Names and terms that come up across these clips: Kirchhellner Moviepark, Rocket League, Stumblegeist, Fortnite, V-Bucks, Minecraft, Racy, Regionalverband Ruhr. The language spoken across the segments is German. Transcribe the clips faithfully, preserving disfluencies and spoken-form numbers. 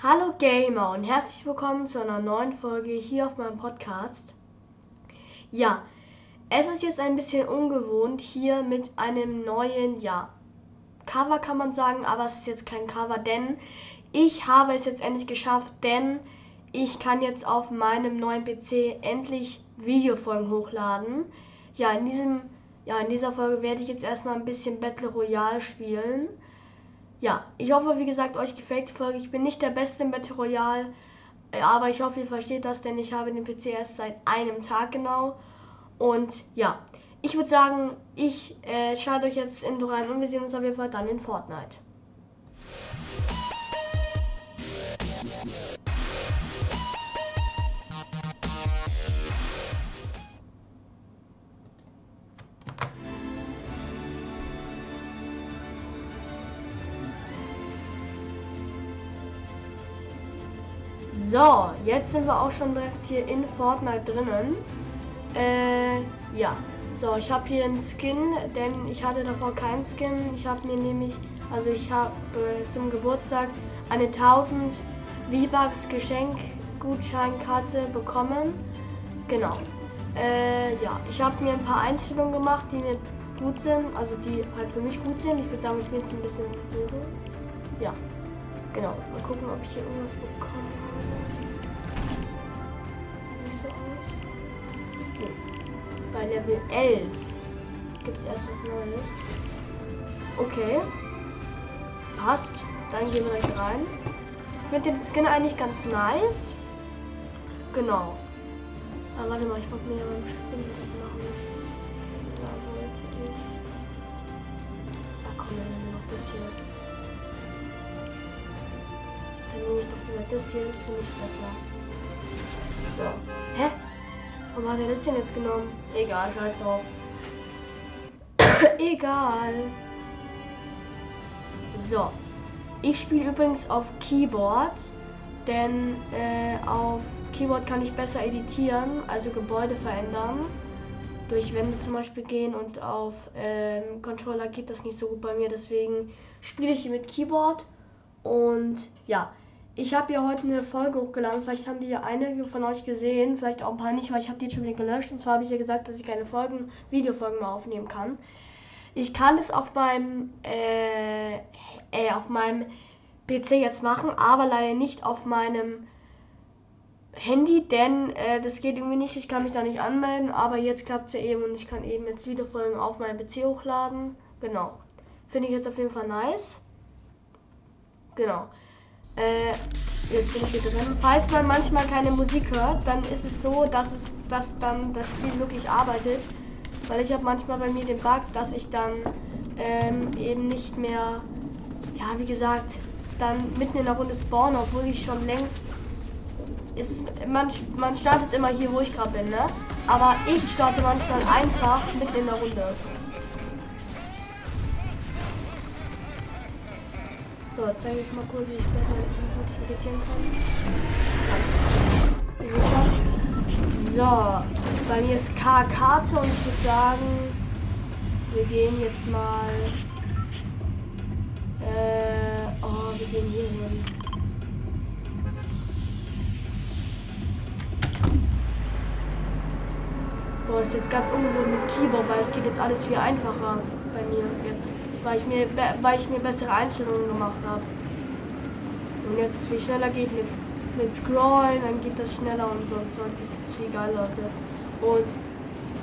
Hallo Gamer und herzlich willkommen zu einer neuen Folge hier auf meinem Podcast. Ja, es ist jetzt ein bisschen ungewohnt hier mit einem neuen, ja, Cover kann man sagen, aber es ist jetzt kein Cover, denn ich habe es jetzt endlich geschafft, denn ich kann jetzt auf meinem neuen P C endlich Videofolgen hochladen. Ja, in diesem, ja, in dieser Folge werde ich jetzt erstmal ein bisschen Battle Royale spielen. Ja, ich hoffe, wie gesagt, euch gefällt die Folge. Ich bin nicht der Beste im Battle Royale, aber ich hoffe, ihr versteht das, denn ich habe den P C erst seit einem Tag genau. Und ja, ich würde sagen, ich äh, schalte euch jetzt ins Intro rein und wir sehen uns auf jeden Fall dann in Fortnite. So, jetzt sind wir auch schon direkt hier in Fortnite drinnen. Äh, ja. So, ich habe hier einen Skin, denn ich hatte davor keinen Skin. Ich habe mir nämlich, also ich habe äh, zum Geburtstag eine tausend V-Bucks Geschenk-Gutscheinkarte bekommen. Genau. Äh, ja. Ich habe mir ein paar Einstellungen gemacht, die mir gut sind, also die halt für mich gut sind. Ich würde sagen, ich bin jetzt ein bisschen suchen. Ja. Genau, mal gucken, ob ich hier irgendwas bekomme. Sieht nicht so aus. Nee. Bei Level elf gibt es erst was Neues. Okay. Passt. Dann gehen wir direkt rein. Ich finde den Skin eigentlich ganz nice. Genau. Aber warte mal, ich wollte mir ja beim Spinnen was machen. Da wollte ich. Da kommen wir dann noch das hier. Nehme ich doch wieder das hier, ist für mich besser. So. Hä? Warum hat er das denn jetzt genommen? Egal, scheiß drauf. Egal. So. Ich spiele übrigens auf Keyboard, denn äh, auf Keyboard kann ich besser editieren, also Gebäude verändern. Durch Wände zum Beispiel gehen, und auf äh, Controller geht das nicht so gut bei mir, deswegen spiele ich hier mit Keyboard. Und ja, ich habe ja heute eine Folge hochgeladen, vielleicht haben die ja einige von euch gesehen, vielleicht auch ein paar nicht, weil ich habe die jetzt schon wieder gelöscht. Und zwar habe ich ja gesagt, dass ich keine Folgen, Videofolgen mehr aufnehmen kann. Ich kann das auf meinem, äh, äh, auf meinem P C jetzt machen, aber leider nicht auf meinem Handy, denn äh, das geht irgendwie nicht, ich kann mich da nicht anmelden, aber jetzt klappt es ja eben und ich kann eben jetzt Videofolgen auf meinem P C hochladen. Genau, finde ich jetzt auf jeden Fall nice. Genau. Äh, jetzt bin ich hier drin. Falls man manchmal keine Musik hört, dann ist es so, dass es, dass dann das Spiel wirklich arbeitet. Weil ich habe manchmal bei mir den Bug, dass ich dann ähm, eben nicht mehr, ja, wie gesagt, dann mitten in der Runde spawne, obwohl ich schon längst ist. Man, man startet immer hier, wo ich gerade bin, ne? Aber ich starte manchmal einfach mitten in der Runde. So, jetzt zeige ich mal kurz, wie ich besser editieren kann. So, bei mir ist K-Karte und ich würde sagen, wir gehen jetzt mal. Äh, oh, wir gehen hier hin. Boah, ist jetzt ganz ungewohnt mit Keyboard, weil es geht jetzt alles viel einfacher bei mir jetzt. Weil ich mir, weil ich mir bessere Einstellungen gemacht habe. Und jetzt ist es viel schneller, geht mit, mit Scrollen, dann geht das schneller und so und so. Das ist jetzt viel geil, Leute. Und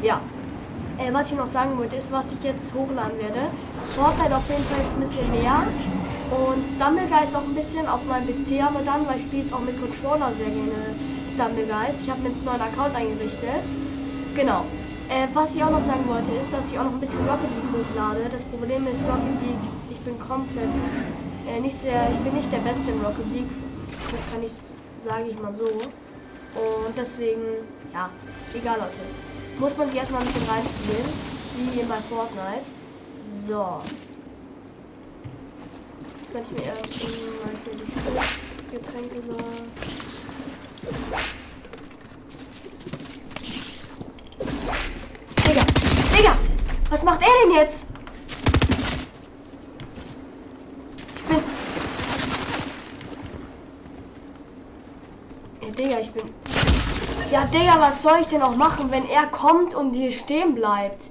ja, äh, was ich noch sagen wollte, ist, was ich jetzt hochladen werde. Fortnite auf jeden Fall jetzt ein bisschen mehr. Und Stumblegeist auch ein bisschen auf meinem P C, aber dann, weil ich spiele jetzt auch mit Controller sehr gerne Stumblegeist. Ich habe mir jetzt einen neuen Account eingerichtet. Genau. Äh, was ich auch noch sagen wollte, ist, dass ich auch noch ein bisschen Rocket League hochlade. Das Problem ist, Rocket League, ich bin komplett äh, nicht sehr, ich bin nicht der Beste in Rocket League. Das kann ich, sage ich mal so. Und deswegen, ja, egal Leute. Muss man sich erstmal ein bisschen reinspielen, wie bei Fortnite. So. Könnte ich mir eher Getränke so. Was macht er denn jetzt? Ich bin. Ey, Digga, ich bin... Ja, Digga, was soll ich denn auch machen, wenn er kommt und hier stehen bleibt?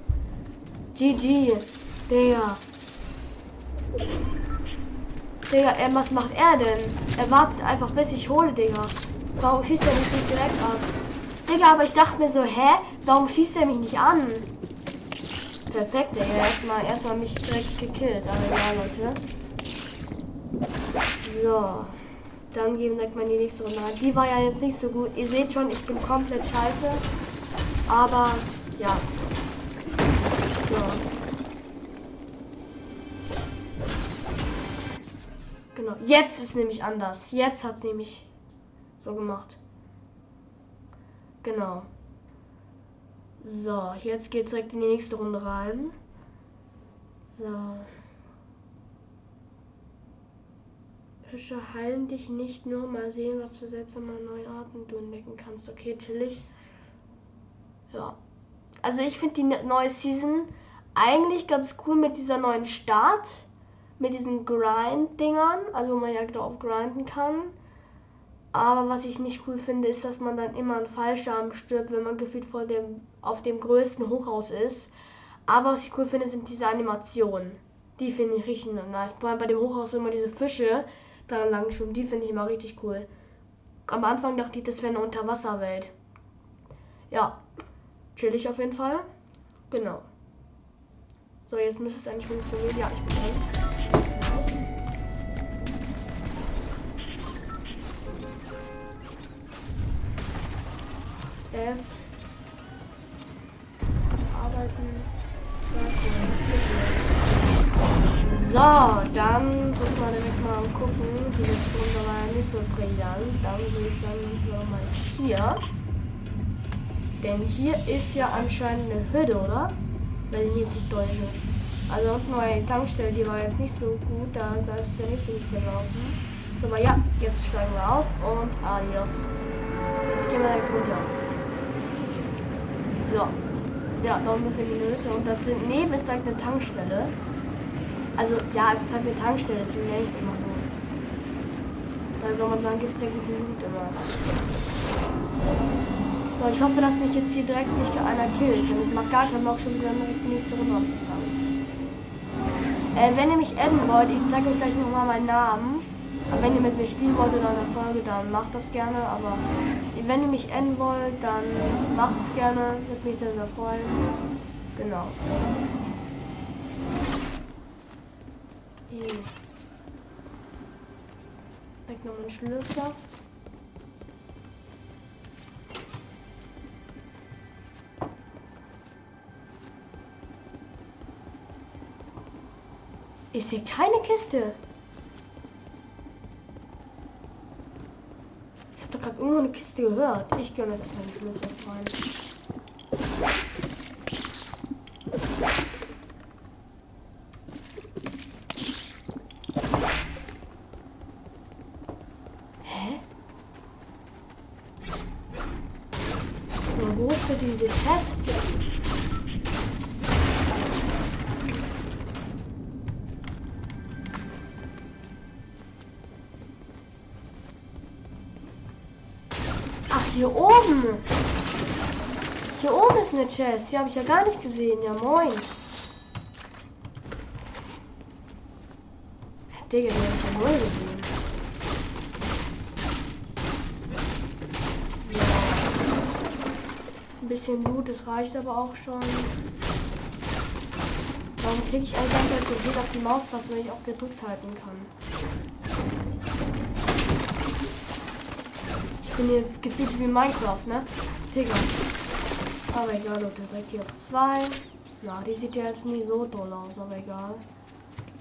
G G. Digga. Digga, ey, was macht er denn? Er wartet einfach, bis ich hole, Digga. Warum schießt er mich nicht direkt ab? Digga, aber ich dachte mir so, hä? Warum schießt er mich nicht an? Perfekt, Digga. Erstmal, erstmal mich direkt gekillt. Aber ja, Leute. So. Dann geben wir mal die nächste Runde an. Die war ja jetzt nicht so gut. Ihr seht schon, ich bin komplett scheiße. Aber, ja. So. Genau. Jetzt ist nämlich anders. Jetzt hat es nämlich so gemacht. Genau. So, jetzt geht es direkt in die nächste Runde rein. So. Fische heilen dich nicht nur. Mal sehen, was für seltsame neue Arten du entdecken kannst. Okay, chillig. Ja. Also ich finde die neue Season eigentlich ganz cool mit dieser neuen Start. Mit diesen Grind-Dingern. Also wo man ja drauf grinden kann. Aber was ich nicht cool finde, ist, dass man dann immer einen Fallschirm stirbt, wenn man gefühlt vor dem, auf dem größten Hochhaus ist. Aber was ich cool finde, sind diese Animationen. Die finde ich richtig nice. Vor allem bei dem Hochhaus immer diese Fische da lang schwimmen. Die finde ich immer richtig cool. Am Anfang dachte ich, das wäre eine Unterwasserwelt. Ja, chillig auf jeden Fall. Genau. So, jetzt müsste es eigentlich funktionieren. Ja, ich bin dran. Nice. F. Arbeiten. So, dann muss man direkt mal gucken, die letzte Runde war nicht so brillant. Dann würde ich sagen, wir machen mal hier. Denn hier ist ja anscheinend eine Hürde, oder? Wenn ich jetzt nicht täusche. Also unten war die Tankstelle, die war jetzt nicht so gut, da, da ist ja nicht so gut gelaufen. So, aber ja, jetzt steigen wir aus und adios. Jetzt gehen wir direkt runter. So. Ja, da müssen wir die Minute und da daneben ist direkt eine Tankstelle. Also, ja, es ist halt eine Tankstelle, deswegen nenne ich es immer so. Da soll man sagen, gibt es ja guten Loot immer. So, ich hoffe, dass mich jetzt hier direkt nicht einer killt. Denn es macht gar keinen Bock, schon wieder direkt die nächste Runde anzufangen. Äh, wenn ihr mich adden wollt, ich zeige euch gleich nochmal meinen Namen. Aber wenn ihr mit mir spielen wollt oder eine Folge, dann macht das gerne. Aber wenn ihr mich adden wollt, dann macht es gerne. Würde mich sehr, sehr freuen. Genau. Direkt noch einen Schlüssel. Ich sehe keine Kiste. Ich habe doch gerade irgendwo eine Kiste gehört. Ich gönne jetzt auf meinen Schlüssel rein. Diese Chest. Ach, hier oben. Hier oben ist eine Chest. Die habe ich ja gar nicht gesehen. Ja, moin. Digga, die habe ich ja wohl gesehen. Ein bisschen Blut, das reicht aber auch schon. Warum klicke ich einfach so viel auf die Maustaste, wenn ich auch gedrückt halten kann? Ich bin hier gefühlt wie Minecraft, ne? Digga. Aber egal, Leute, direkt hier auf zwei. Na, die sieht ja jetzt nie so toll aus, aber egal.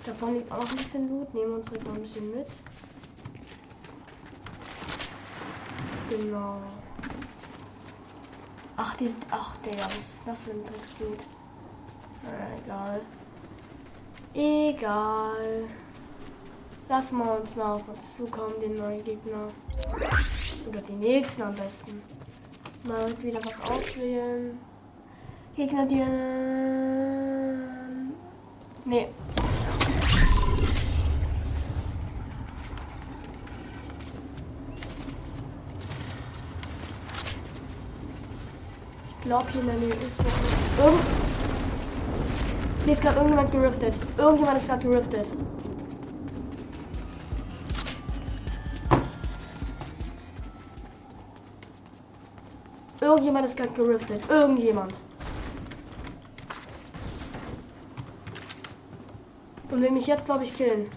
Davon liegt auch noch ein bisschen Blut, nehmen wir uns direkt noch ein bisschen mit. Genau. Ach, die sind. Ach, Digga, was ist das für ein Drecksdude? Egal. Egal. Lassen wir uns mal auf uns zukommen, den neuen Gegner. Oder den nächsten am besten. Mal wieder was auswählen. Gegner, die. Nee. glaube hier in der Nähe ist wo. Irgend... Hier ist gerade irgendjemand geriftet. Irgendjemand ist gerade geriftet. Irgendjemand ist gerade geriftet. Irgendjemand. Und will mich jetzt, glaube ich, killen.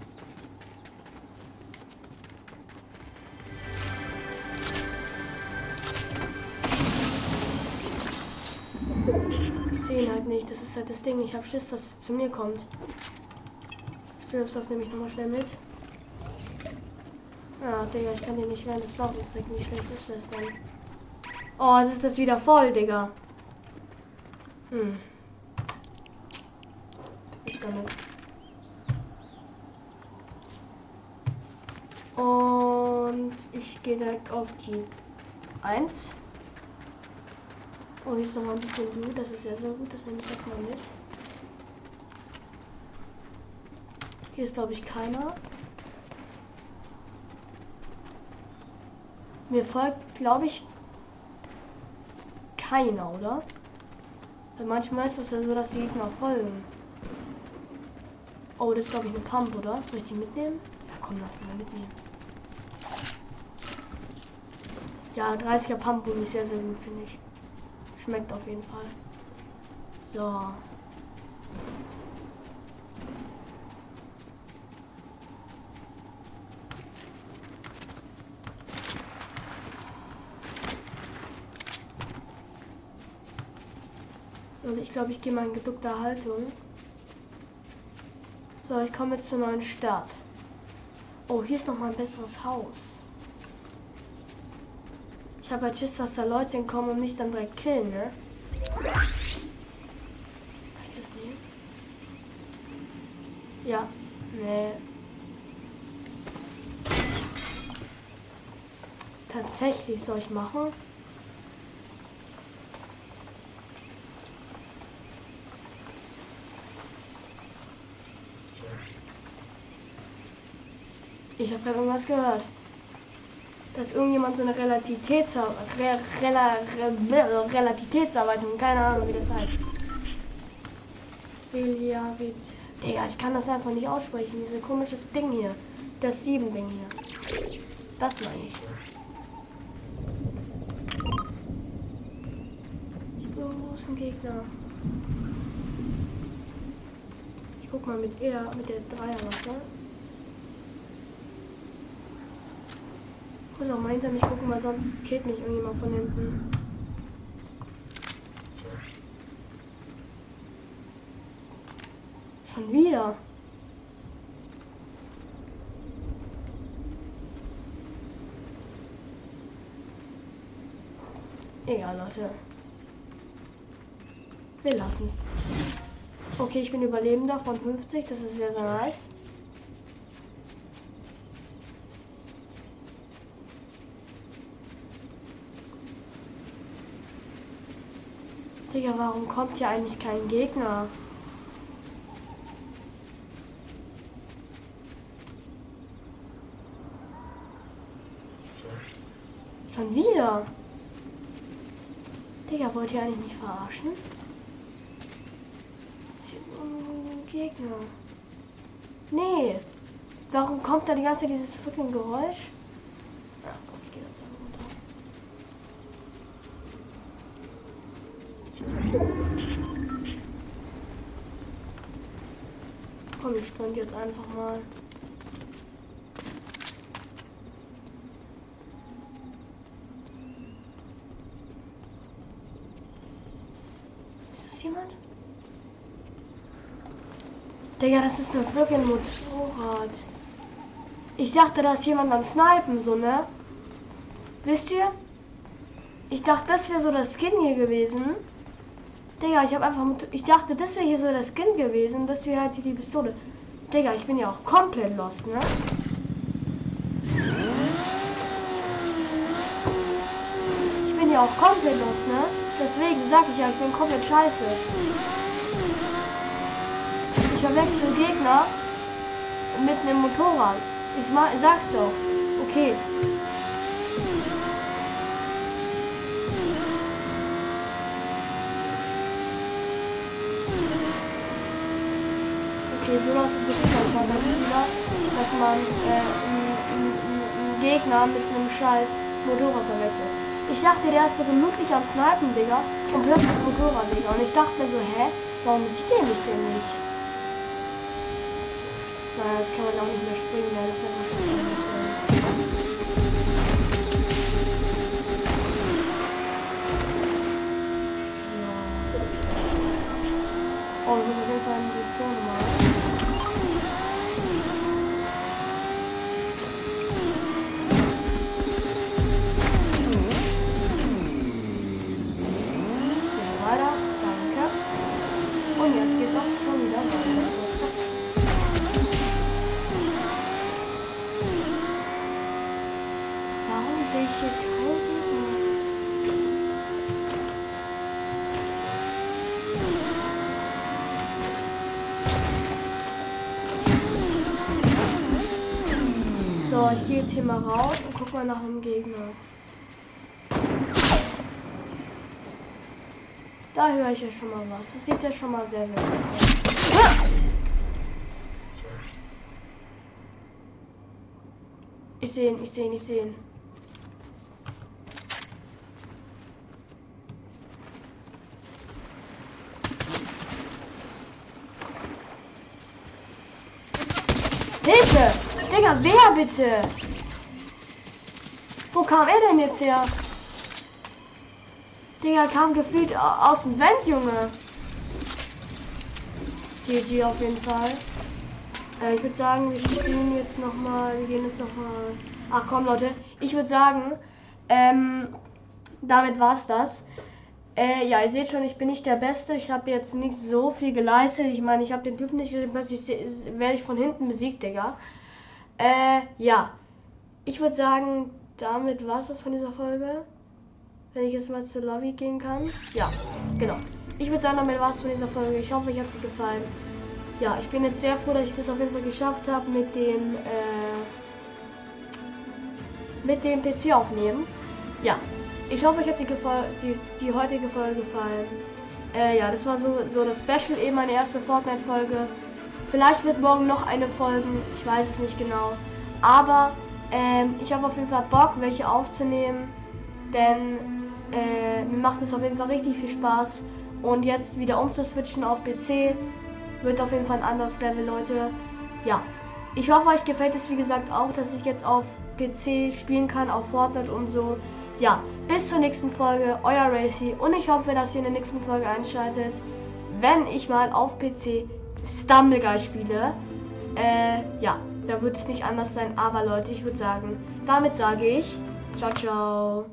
Ich sehe ihn halt nicht. Das ist halt das Ding. Ich habe Schiss, dass es zu mir kommt. Stürmstoff nehme ich nochmal schnell mit. Ah, Digga, ich kann den nicht während des Laufens decken. Wie schlecht ist das denn? Oh, es ist das wieder voll, Digga. Hm. Ich kann nicht. Und ich gehe direkt auf die eins. Und ich noch mal ein bisschen gut, das ist ja sehr gut, das nehme ich jetzt mal mit. Hier ist, glaube ich, keiner. Mir folgt, glaube ich, keiner, oder? Weil manchmal ist das ja so, dass die Gegner folgen. Oh, das ist, glaube ich, eine Pump, oder? Soll ich die mitnehmen? Ja, komm, lass mich mal mitnehmen. Ja, dreißiger Pump ist sehr, sehr gut, finde ich. Schmeckt auf jeden Fall. So. So, ich glaube, ich gehe mal in geduckter Haltung. So, ich komme jetzt zur neuen Stadt. Oh, hier ist noch mal ein besseres Haus. Ich habe halt Schiss, dass da Leute kommen und mich dann direkt killen, ne? Kann ich das nehmen? Ja. Nee. Tatsächlich soll ich machen? Ich habe gerade irgendwas gehört. Dass irgendjemand so eine Relativitätsar Re Rela Re Relativitätsarbeitung, keine Ahnung wie das heißt. Digga, ich kann das einfach nicht aussprechen, dieses komische Ding hier. Das sieben Ding hier. Das meine ich. Ich bin irgendwo ein Gegner. Ich guck mal mit er mit der Dreier was, ne? Ich muss auch mal hinter mich gucken, weil sonst killt mich irgendjemand von hinten. Schon wieder. Egal, Leute. Wir lassen es. Okay, ich bin Überlebender von fünfzig, das ist sehr, sehr nice. Digga, warum kommt hier eigentlich kein Gegner? Schon wieder? Digga, wollt ihr eigentlich nicht verarschen? Gegner. Nee. Warum kommt da die ganze Zeit dieses fucking Geräusch? Komm, ich sprint jetzt einfach mal. Ist das jemand? Digga, das ist eine fucking Motorrad. Ich dachte, da ist jemand am Snipen, so, ne? Wisst ihr? Ich dachte, das wäre so das Skin hier gewesen. Digga, ich habe einfach. Ich dachte, das wäre hier so der Skin gewesen, das wäre halt hier die Pistole. Digga, ich bin ja auch komplett lost, ne? Ich bin ja auch komplett lost, ne? Deswegen sag ich ja, ich bin komplett scheiße. Ich verwechsel Gegner mit einem Motorrad. Ich ma sag's doch. Okay. so dass es gefährlich war, dass, wieder, dass man äh, einen Gegner mit einem scheiß Motorrad verwechselt. Ich dachte, der ist so gemütlich am Snipen, Digga, und plötzlich Motorrad, Digga. Und ich dachte mir so, hä, warum sieht der mich denn nicht? Naja, das kann man auch nicht mehr springen, ja, das ist ja nicht das Problem. Oh, ich muss auf jeden Fall eine Munition machen. Weiter, danke. Und jetzt geht's auch schon wieder weiter. Warum sehe ich hier keinen? So, ich gehe jetzt hier mal raus und guck mal nach einem Gegner. Da höre ich ja schon mal was. Das sieht ja schon mal sehr, sehr gut aus. Ah! Ich sehe ihn, ich sehe ihn, ich sehe ihn. Hilfe! Digga, wer bitte? Wo kam er denn jetzt her? Digga, kam gefühlt aus dem Vent, Junge. G G auf jeden Fall. Äh, ich würde sagen, wir spielen jetzt nochmal. Wir gehen jetzt nochmal. Ach komm, Leute. Ich würde sagen, ähm, damit war's das. Äh, ja, ihr seht schon, ich bin nicht der Beste. Ich habe jetzt nicht so viel geleistet. Ich meine, ich habe den Typen nicht gesehen. Plötzlich werde ich von hinten besiegt, Digga. Äh, ja. Ich würde sagen, damit war es das von dieser Folge. Wenn ich jetzt mal zur Lobby gehen kann. Ja, genau. Ich würde sagen, damit war es von dieser Folge. Ich hoffe, euch hat sie gefallen. Ja, ich bin jetzt sehr froh, dass ich das auf jeden Fall geschafft habe mit dem, äh, mit dem P C aufnehmen. Ja. Ich hoffe, euch hat die, die, die heutige Folge gefallen. Äh, ja, das war so, so das Special, eben meine erste Fortnite-Folge. Vielleicht wird morgen noch eine Folge, ich weiß es nicht genau. Aber ähm, ich habe auf jeden Fall Bock, welche aufzunehmen, denn äh, mir macht es auf jeden Fall richtig viel Spaß. Und jetzt wieder umzuswitchen auf P C wird auf jeden Fall ein anderes Level, Leute. Ja, ich hoffe, euch gefällt es, wie gesagt, auch, dass ich jetzt auf P C spielen kann, auf Fortnite und so. Ja, bis zur nächsten Folge, euer Racy. Und ich hoffe, dass ihr in der nächsten Folge einschaltet, wenn ich mal auf P C Stumblegeist spiele. Äh, ja, da wird es nicht anders sein. Aber Leute, ich würde sagen, damit sage ich, ciao, ciao.